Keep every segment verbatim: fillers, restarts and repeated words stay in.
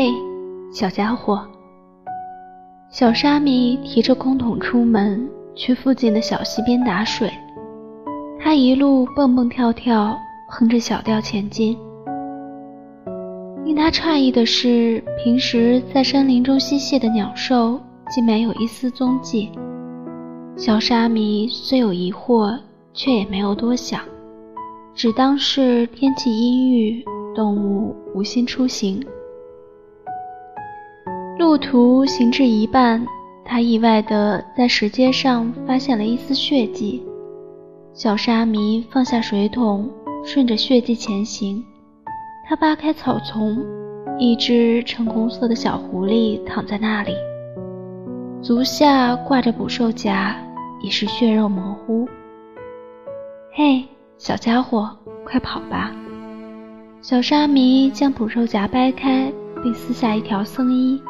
嘿，小家伙。小沙弥提着空桶出门，去附近的小溪边打水。他一路蹦蹦跳跳，哼着小调前进。令他诧异的是，平时在山林中嬉戏的鸟兽竟没有一丝踪迹。小沙弥虽有疑惑，却也没有多想，只当是天气阴郁，动物无心出行。路途行至一半，他意外地在石阶上发现了一丝血迹。小沙弥放下水桶，顺着血迹前行。他扒开草丛，一只橙红色的小狐狸躺在那里，足下挂着捕兽夹，已是血肉模糊。嘿，小家伙，快跑吧！小沙弥将捕兽夹掰开，并撕下一条僧衣，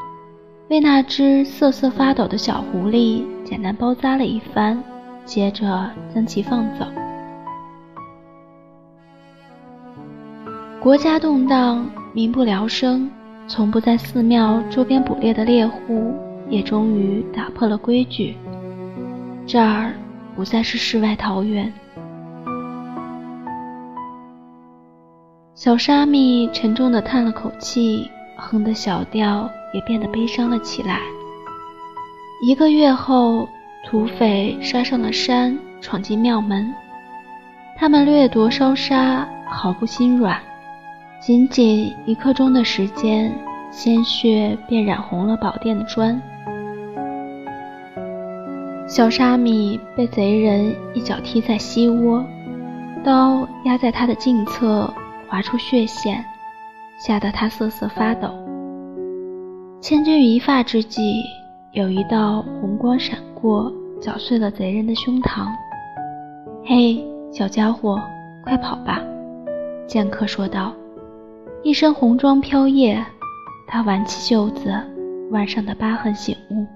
为那只瑟瑟发抖的小狐狸简单包扎了一番，接着将其放走。国家动荡，民不聊生，从不在寺庙周边捕猎的猎户也终于打破了规矩，这儿不再是世外桃源。小沙弥沉重地叹了口气，哼的小调也变得悲伤了起来。一个月后，土匪杀上了山，闯进庙门。他们掠夺烧杀，毫不心软，仅仅一刻钟的时间，鲜血便染红了宝殿的砖。小沙弥被贼人一脚踢在膝窝，刀压在他的颈侧，划出血线，吓得他瑟瑟发抖。千钧一发之际，有一道红光闪过，绞碎了贼人的胸膛。嘿，小家伙，快跑吧！剑客说道，一身红装飘曳。他挽起袖子，腕上的疤痕醒目。